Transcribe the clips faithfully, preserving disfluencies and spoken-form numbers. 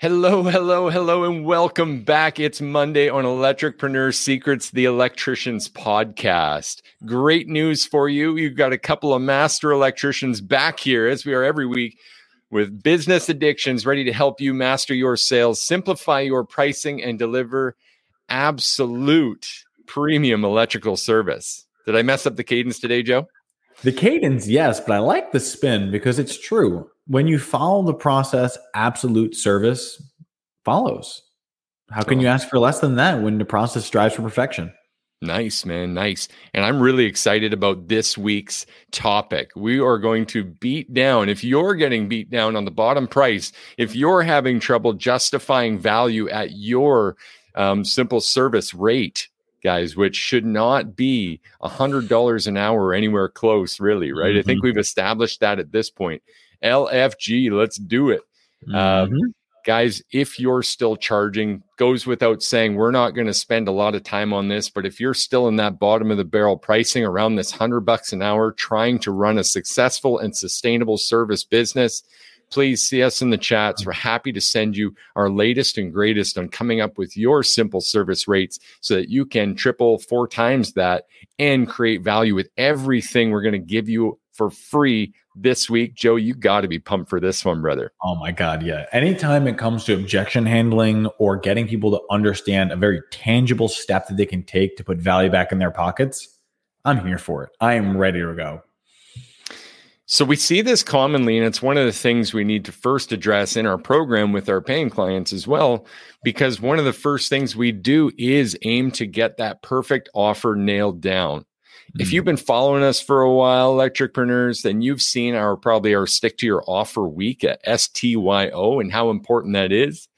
Hello, hello, hello, and welcome back. It's Monday on Electricpreneur Secrets, the Electrician's podcast. Great news for you. You've got a couple of master electricians back here, as we are every week, with business addictions ready to help you master your sales, simplify your pricing, and deliver absolute premium electrical service. Did I mess up the cadence today, Joe? The cadence, yes, but I like the spin because it's true. When you follow the process, absolute service follows. How can you ask for less than that when the process strives for perfection? Nice, man. Nice. And I'm really excited about this week's topic. We are going to beat down. If you're getting beat down on the bottom price, if you're having trouble justifying value at your um, simple service rate, guys, which should not be one hundred dollars an hour or anywhere close, really, right? Mm-hmm. I think we've established that at this point. L F G, let's do it. Mm-hmm. Um, guys, if you're still charging, goes without saying, we're not going to spend a lot of time on this, but if you're still in that bottom of the barrel pricing around this one hundred bucks an hour, trying to run a successful and sustainable service business, please see us in the chats. We're happy to send you our latest and greatest on coming up with your simple service rates so that you can triple, four times that and create value with everything we're going to give you for free this week. Joe, you got to be pumped for this one, brother. Oh my God. Yeah. Anytime it comes to objection handling or getting people to understand a very tangible step that they can take to put value back in their pockets, I'm here for it. I am ready to go. So we see this commonly, and it's one of the things we need to first address in our program with our paying clients as well, because one of the first things we do is aim to get that perfect offer nailed down. Mm-hmm. If you've been following us for a while, Electricpreneurs, then you've seen our probably our stick to your offer week at S T Y O and how important that is.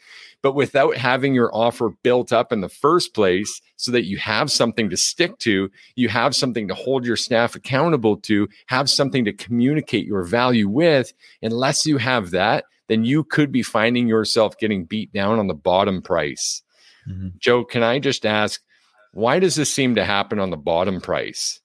But without having your offer built up in the first place so that you have something to stick to, you have something to hold your staff accountable to, have something to communicate your value with, unless you have that, then you could be finding yourself getting beat down on the bottom price. Mm-hmm. Joe, can I just ask, why does this seem to happen on the bottom price?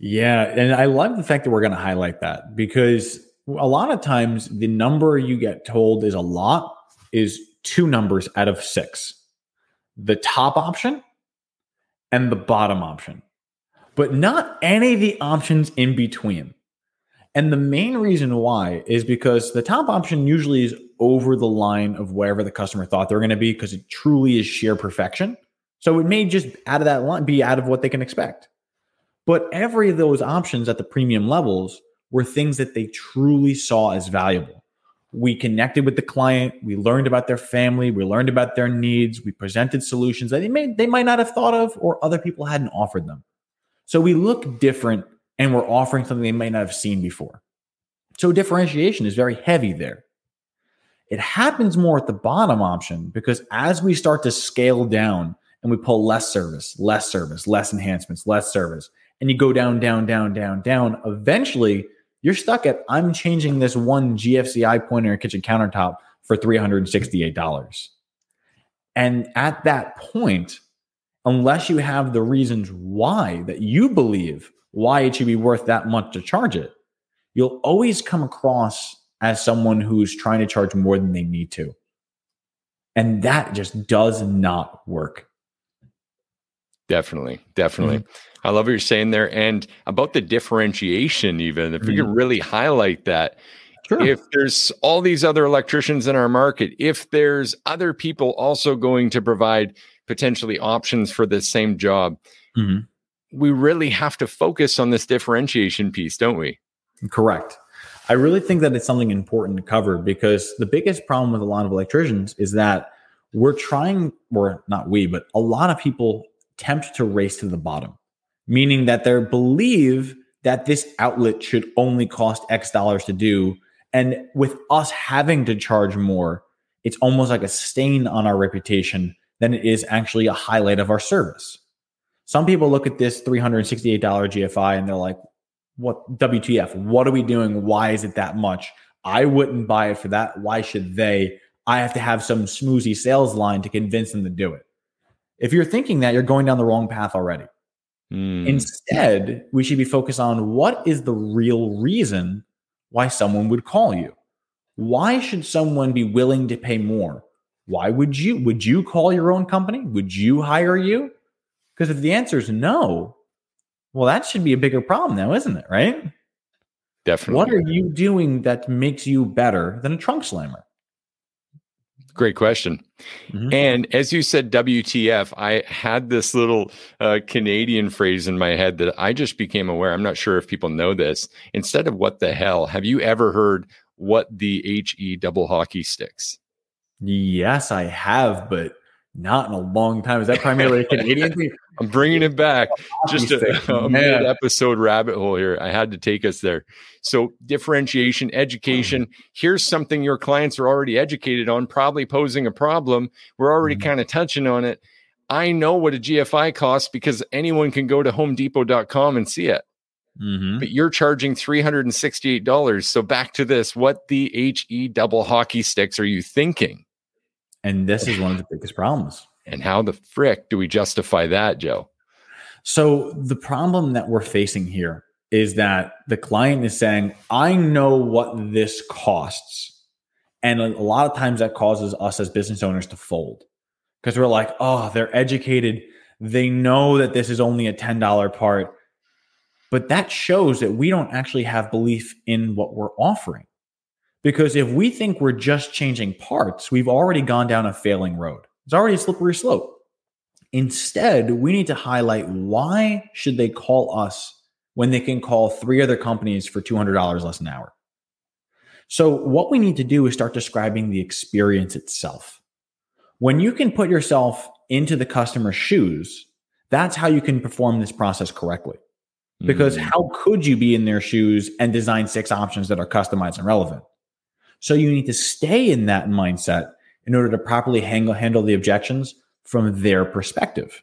Yeah, and I love the fact that we're going to highlight that, because a lot of times the number you get told is a lot is two numbers out of six, the top option and the bottom option, but not any of the options in between. And the main reason why is because the top option usually is over the line of wherever the customer thought they're going to be, because it truly is sheer perfection. So it may just out of that line be out of what they can expect. But every of those options at the premium levels were things that they truly saw as valuable. We connected with the client. We learned about their family. We learned about their needs. We presented solutions that they may, they might not have thought of, or other people hadn't offered them. So we look different, and we're offering something they may not have seen before. So differentiation is very heavy there. It happens more at the bottom option, because as we start to scale down and we pull less service, less service, less enhancements, less service, and you go down, down, down, down, down, eventually you're stuck at, I'm changing this one G F C I point in your kitchen countertop for three hundred sixty-eight dollars. And at that point, unless you have the reasons why that you believe why it should be worth that much to charge it, you'll always come across as someone who's trying to charge more than they need to. And that just does not work. Definitely. Definitely. Mm-hmm. I love what you're saying there. And about the differentiation, even if mm-hmm. we can really highlight that, sure. If there's all these other electricians in our market, if there's other people also going to provide potentially options for the same job, mm-hmm. we really have to focus on this differentiation piece, don't we? Correct. I really think that it's something important to cover, because the biggest problem with a lot of electricians is that we're trying, or not we, but a lot of people attempt to race to the bottom, meaning that they believe that this outlet should only cost X dollars to do. And with us having to charge more, it's almost like a stain on our reputation than it is actually a highlight of our service. Some people look at this three hundred sixty-eight dollars G F I and they're like, what W T F? What are we doing? Why is it that much? I wouldn't buy it for that. Why should they? I have to have some smoozy sales line to convince them to do it. If you're thinking that, you're going down the wrong path already. Mm. Instead, we should be focused on what is the real reason why someone would call you. Why should someone be willing to pay more? Why would you? Would you call your own company? Would you hire you? Because if the answer is no, well, that should be a bigger problem now, isn't it? Right? Definitely. What are you doing that makes you better than a trunk slammer? Great question. Mm-hmm. And as you said, W T F, I had this little uh, Canadian phrase in my head that I just became aware. I'm not sure if people know this. Instead of what the hell, have you ever heard what the H E double hockey sticks? Yes, I have, but not in a long time. Is that primarily a Canadian thing? I'm bringing it back. Just a, a mid-episode rabbit hole here. I had to take us there. So differentiation, education. Mm-hmm. Here's something your clients are already educated on, probably posing a problem. We're already mm-hmm. kind of touching on it. I know what a G F I costs because anyone can go to home depot dot com and see it. Mm-hmm. But you're charging three hundred sixty-eight dollars. So back to this, what the H E double hockey sticks are you thinking? And this is one of the biggest problems. And how the frick do we justify that, Joe? So the problem that we're facing here is that the client is saying, I know what this costs. And a lot of times that causes us as business owners to fold because we're like, oh, they're educated. They know that this is only a ten dollars part. But that shows that we don't actually have belief in what we're offering. Because if we think we're just changing parts, we've already gone down a failing road. It's already a slippery slope. Instead, we need to highlight why should they call us when they can call three other companies for two hundred dollars less an hour. So what we need to do is start describing the experience itself. When you can put yourself into the customer's shoes, that's how you can perform this process correctly. Because mm-hmm. how could you be in their shoes and design six options that are customized and relevant? So you need to stay in that mindset in order to properly handle, handle the objections from their perspective.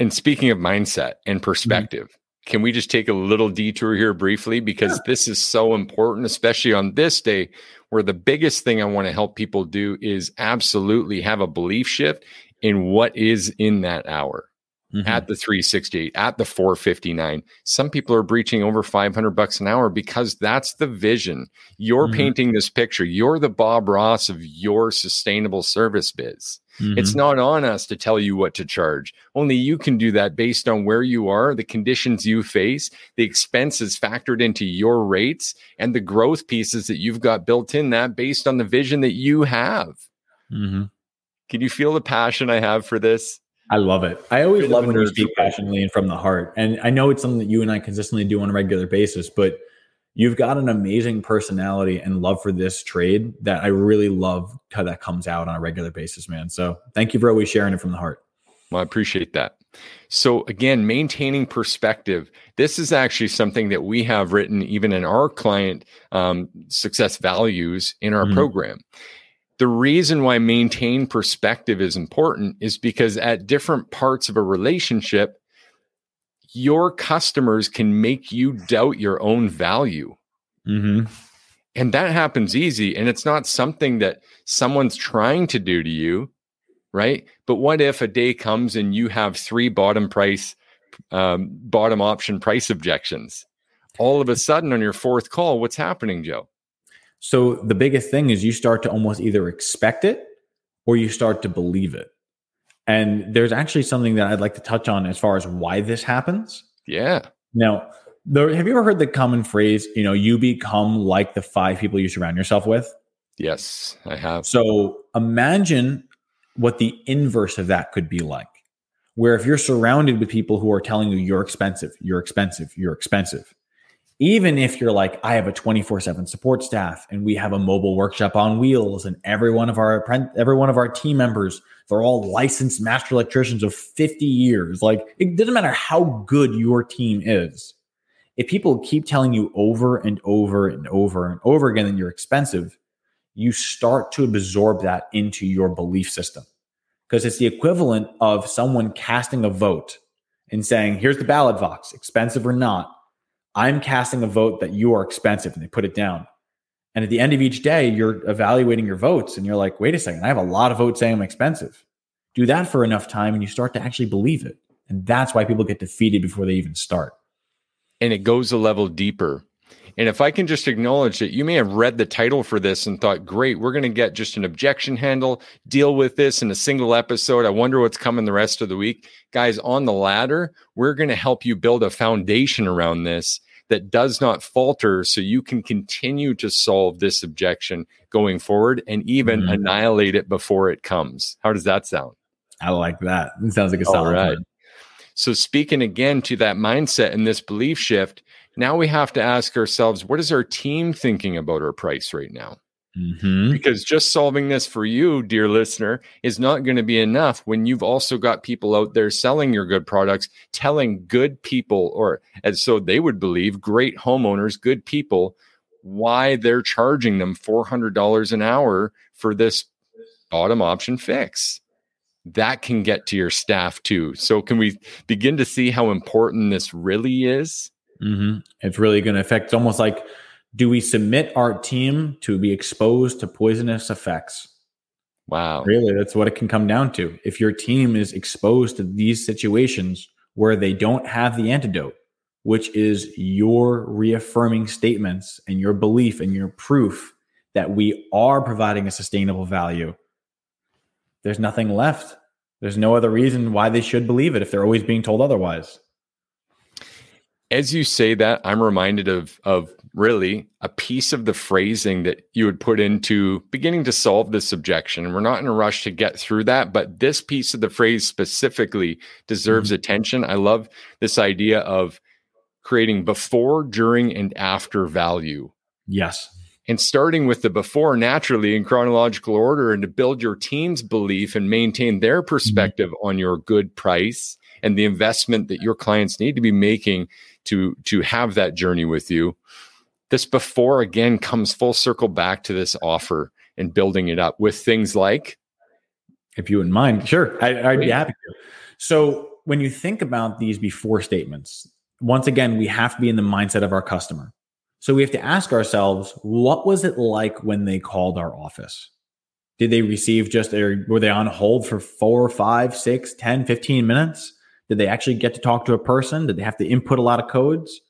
And speaking of mindset and perspective, mm-hmm. can we just take a little detour here briefly? Because sure. this is so important, especially on this day, where the biggest thing I want to help people do is absolutely have a belief shift in what is in that hour. Mm-hmm. At the three sixty-eight, at the four fifty-nine. Some people are breaching over five hundred bucks an hour because that's the vision. You're mm-hmm. painting this picture. You're the Bob Ross of your sustainable service biz. Mm-hmm. It's not on us to tell you what to charge. Only you can do that based on where you are, the conditions you face, the expenses factored into your rates, and the growth pieces that you've got built in that based on the vision that you have. Mm-hmm. Can you feel the passion I have for this? I love it. I always love when you speak passionately and from the heart. And I know it's something that you and I consistently do on a regular basis, but you've got an amazing personality and love for this trade that I really love how that comes out on a regular basis, man. So thank you for always sharing it from the heart. Well, I appreciate that. So again, maintaining perspective. This is actually something that we have written even in our client um, success values in our mm-hmm. program. The reason why maintain perspective is important is because at different parts of a relationship, your customers can make you doubt your own value. Mm-hmm. And that happens easy. And it's not something that someone's trying to do to you, right? But what if a day comes and you have three bottom price, um, bottom option price objections? All of a sudden on your fourth call, what's happening, Joe? So the biggest thing is you start to almost either expect it or you start to believe it. And there's actually something that I'd like to touch on as far as why this happens. Yeah. Now, there, have you ever heard the common phrase, you know, you become like the five people you surround yourself with? Yes, I have. So imagine what the inverse of that could be like, where if you're surrounded with people who are telling you you're expensive, you're expensive, you're expensive. Even if you're like, I have a twenty-four seven support staff and we have a mobile workshop on wheels and every one of our every one of our team members, they're all licensed master electricians of fifty years. Like, it doesn't matter how good your team is. If people keep telling you over and over and over and over again that you're expensive, you start to absorb that into your belief system. Because it's the equivalent of someone casting a vote and saying, here's the ballot box, expensive or not. I'm casting a vote that you are expensive, and they put it down. And at the end of each day, you're evaluating your votes and you're like, wait a second, I have a lot of votes saying I'm expensive. Do that for enough time and you start to actually believe it. And that's why people get defeated before they even start. And it goes a level deeper. And if I can just acknowledge that you may have read the title for this and thought, great, we're going to get just an objection handle, deal with this in a single episode. I wonder what's coming the rest of the week. Guys, on the ladder, we're going to help you build a foundation around this that does not falter so you can continue to solve this objection going forward and even mm-hmm. annihilate it before it comes. How does that sound? I like that. It sounds like a solid plan. So speaking again to that mindset and this belief shift, now we have to ask ourselves, what is our team thinking about our price right now? Mm-hmm. Because just solving this for you, dear listener, is not going to be enough when you've also got people out there selling your good products, telling good people, or as so they would believe, great homeowners, good people, why they're charging them four hundred dollars an hour for this bottom option fix. That can get to your staff too. So can we begin to see how important this really is? Mm-hmm. It's really going to affect, it's almost like, do we submit our team to be exposed to poisonous effects? Wow. Really, that's what it can come down to. If your team is exposed to these situations where they don't have the antidote, which is your reaffirming statements and your belief and your proof that we are providing a sustainable value, there's nothing left. There's no other reason why they should believe it if they're always being told otherwise. As you say that, I'm reminded of of really a piece of the phrasing that you would put into beginning to solve this objection. And we're not in a rush to get through that, but this piece of the phrase specifically deserves mm-hmm. attention. I love this idea of creating before, during, and after value. Yes. And starting with the before naturally in chronological order, and to build your team's belief and maintain their perspective mm-hmm. on your good price and the investment that your clients need to be making to, to have that journey with you. This before again comes full circle back to this offer and building it up with things like, if you wouldn't mind, sure, I, I'd be happy to. So when you think about these before statements, once again, we have to be in the mindset of our customer. So we have to ask ourselves, what was it like when they called our office? Did they receive just, a, were they on hold for four, five, six, ten, fifteen minutes? Did they actually get to talk to a person? Did they have to input a lot of codes?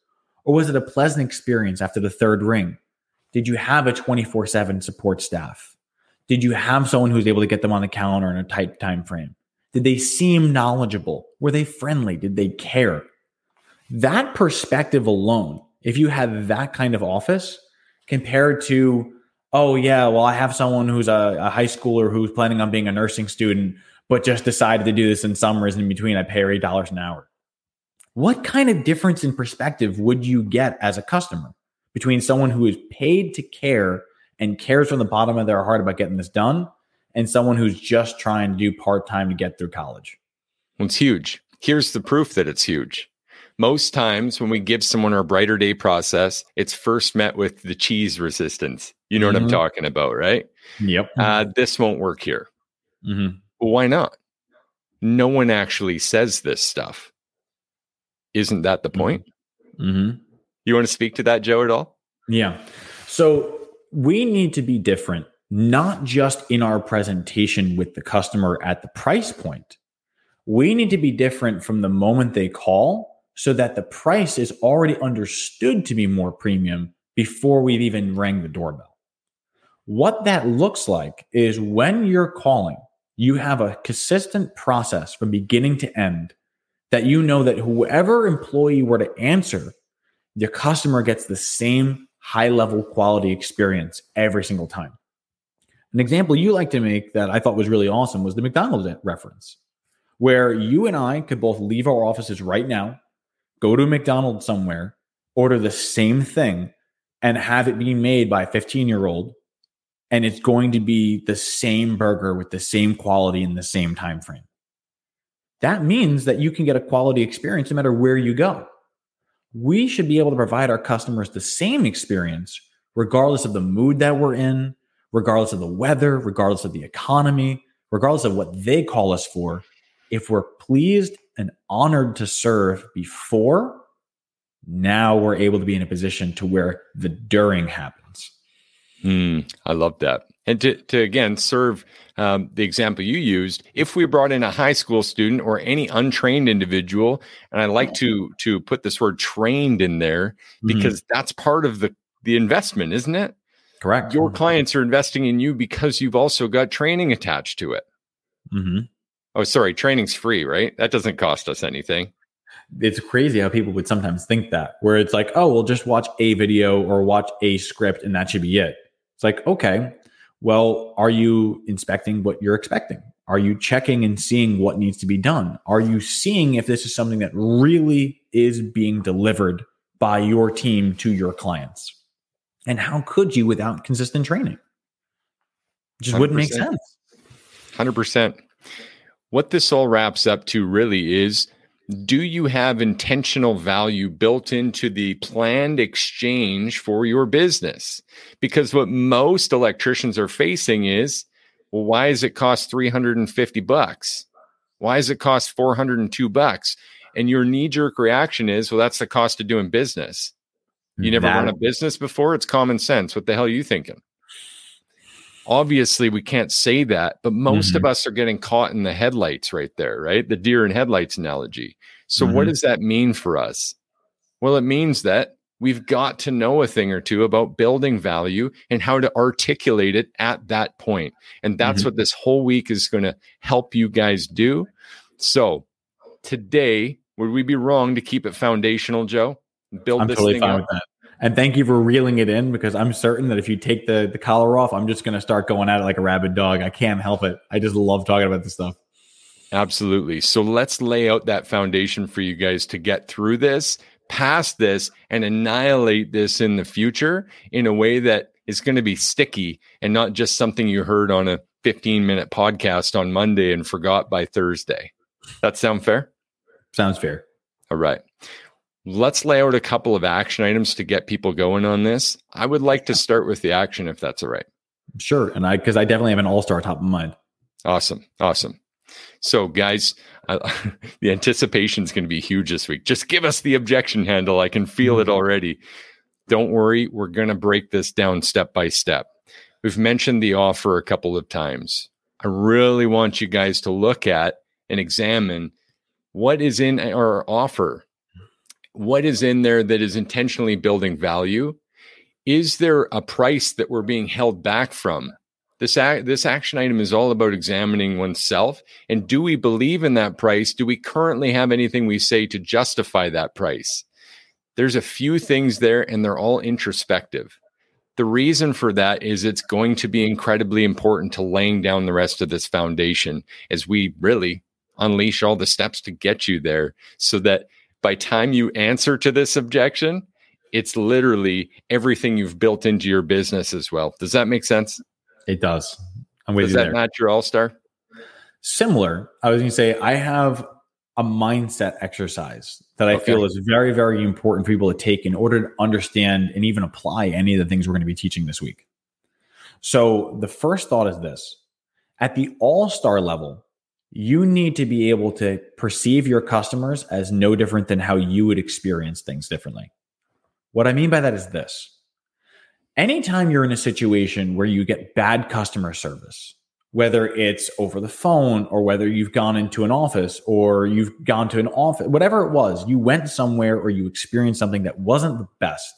Or was it a pleasant experience after the third ring? Did you have a twenty-four seven support staff? Did you have someone who's able to get them on the calendar in a tight time frame? Did they seem knowledgeable? Were they friendly? Did they care? That perspective alone, if you have that kind of office compared to, oh yeah, well, I have someone who's a, a high schooler who's planning on being a nursing student, but just decided to do this in summers in between, I pay her eight dollars an hour. What kind of difference in perspective would you get as a customer between someone who is paid to care and cares from the bottom of their heart about getting this done and someone who's just trying to do part-time to get through college? It's huge. Here's the proof that it's huge. Most times when we give someone our brighter day process, it's first met with the cheese resistance. You know mm-hmm. what I'm talking about, right? Yep. Uh, this won't work here. Mm-hmm. Well, why not? No one actually says this stuff. Isn't that the point? Mm-hmm. You want to speak to that, Joe, at all? Yeah. So we need to be different, not just in our presentation with the customer at the price point. We need to be different from the moment they call, so that the price is already understood to be more premium before we've even rang the doorbell. What that looks like is when you're calling, you have a consistent process from beginning to end that you know that whoever employee were to answer, your customer gets the same high-level quality experience every single time. An example you like to make that I thought was really awesome was the McDonald's reference, where you and I could both leave our offices right now, go to a McDonald's somewhere, order the same thing, and have it be made by a fifteen-year-old, and it's going to be the same burger with the same quality in the same time frame. That means that you can get a quality experience no matter where you go. We should be able to provide our customers the same experience regardless of the mood that we're in, regardless of the weather, regardless of the economy, regardless of what they call us for. If we're pleased and honored to serve before, now we're able to be in a position to where the during happens. Mm, I love that. And to, to again, serve um, the example you used, if we brought in a high school student or any untrained individual, and I like to to put this word trained in there, because mm-hmm. that's part of the, the investment, isn't it? Correct. Your clients are investing in you because you've also got training attached to it. Mm-hmm. Oh, sorry. Training's free, right? That doesn't cost us anything. It's crazy how people would sometimes think that, where it's like, oh, we'll just watch a video or watch a script and that should be it. It's like, okay, well, are you inspecting what you're expecting? Are you checking and seeing what needs to be done? Are you seeing if this is something that really is being delivered by your team to your clients? And how could you without consistent training? It just wouldn't make sense. one hundred percent. What this all wraps up to really is, do you have intentional value built into the planned exchange for your business? Because what most electricians are facing is, well, why does it cost three hundred fifty bucks? Why does it cost four hundred two bucks? And your knee-jerk reaction is, well, that's the cost of doing business. You never that- run a business before? It's common sense. What the hell are you thinking? Obviously, we can't say that, but most mm-hmm. of us are getting caught in the headlights right there, right? The deer in headlights analogy. So mm-hmm. what does that mean for us? Well, it means that we've got to know a thing or two about building value and how to articulate it at that point. And that's mm-hmm. what this whole week is going to help you guys do. So today, would we be wrong to keep it foundational, Joe? Build I'm this totally thing fine up. With that. And thank you for reeling it in, because I'm certain that if you take the, the collar off, I'm just going to start going at it like a rabid dog. I can't help it. I just love talking about this stuff. Absolutely. So let's lay out that foundation for you guys to get through this, past this, and annihilate this in the future in a way that is going to be sticky and not just something you heard on a fifteen minute podcast on Monday and forgot by Thursday. That sound fair? Sounds fair. All right. Let's lay out a couple of action items to get people going on this. I would like to start with the action, if that's all right. Sure. And I, because I definitely have an all-star top of mind. Awesome. Awesome. So guys, I, the anticipation is going to be huge this week. Just give us the objection handle. I can feel mm-hmm. it already. Don't worry. We're going to break this down step by step. We've mentioned the offer a couple of times. I really want you guys to look at and examine what is in our offer. What is in there that is intentionally building value? Is there a price that we're being held back from? This ac- this action item is all about examining oneself. And do we believe in that price? Do we currently have anything we say to justify that price? There's a few things there, and they're all introspective. The reason for that is it's going to be incredibly important to laying down the rest of this foundation as we really unleash all the steps to get you there, so that by time you answer to this objection, it's literally everything you've built into your business as well. Does that make sense? It does. I'm with you there. Is that not your all-star? Similar. I was going to say, I have a mindset exercise that I okay. feel is very, very important for people to take in order to understand and even apply any of the things we're going to be teaching this week. So the first thought is this. At the all-star level, you need to be able to perceive your customers as no different than how you would experience things differently. What I mean by that is this. Anytime you're in a situation where you get bad customer service, whether it's over the phone or whether you've gone into an office or you've gone to an office, whatever it was, you went somewhere or you experienced something that wasn't the best.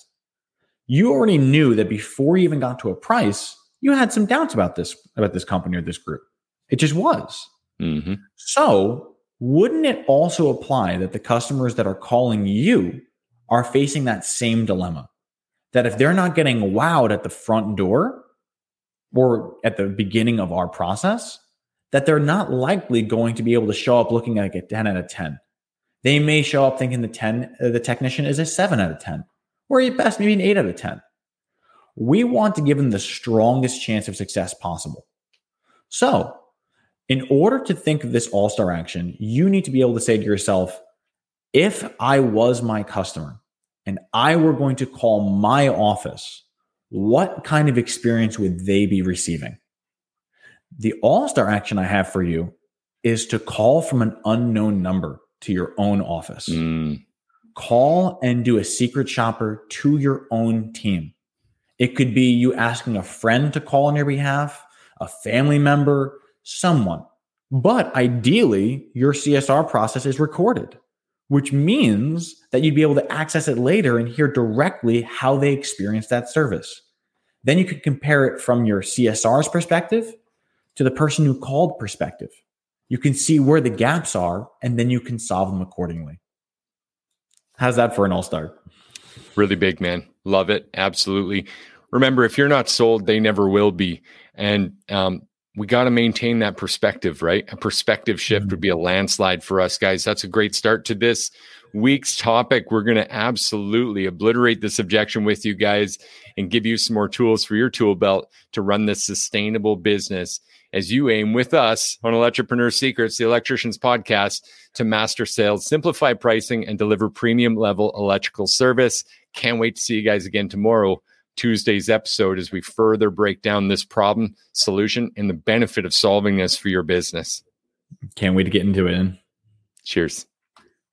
You already knew that before you even got to a price, you had some doubts about this, about this company or this group. It just was. Mm-hmm. So wouldn't it also apply that the customers that are calling you are facing that same dilemma? That if they're not getting wowed at the front door or at the beginning of our process, that they're not likely going to be able to show up looking like a ten out of ten. They may show up thinking the ten, uh, the technician is a seven out of ten, or at best, maybe an eight out of ten. We want to give them the strongest chance of success possible. So in order to think of this all-star action, you need to be able to say to yourself, if I was my customer and I were going to call my office, what kind of experience would they be receiving? The all-star action I have for you is to call from an unknown number to your own office. Mm. Call and do a secret shopper to your own team. It could be you asking a friend to call on your behalf, a family member, someone. But ideally, your C S R process is recorded, which means that you'd be able to access it later and hear directly how they experienced that service. Then you could compare it from your C S R's perspective to the person who called perspective. You can see where the gaps are, and then you can solve them accordingly. How's that for an all-star? Really big, man. Love it. Absolutely. Remember, if you're not sold, they never will be. And um, we got to maintain that perspective, right? A perspective shift mm-hmm. would be a landslide for us, guys. That's a great start to this week's topic. We're going to absolutely obliterate this objection with you guys and give you some more tools for your tool belt to run this sustainable business as you aim with us on Electricpreneur Secrets, the Electrician's Podcast, to master sales, simplify pricing, and deliver premium level electrical service. Can't wait to see you guys again tomorrow, Tuesday's episode, as we further break down this problem, solution, and the benefit of solving this for your business. Can't wait to get into it. Cheers.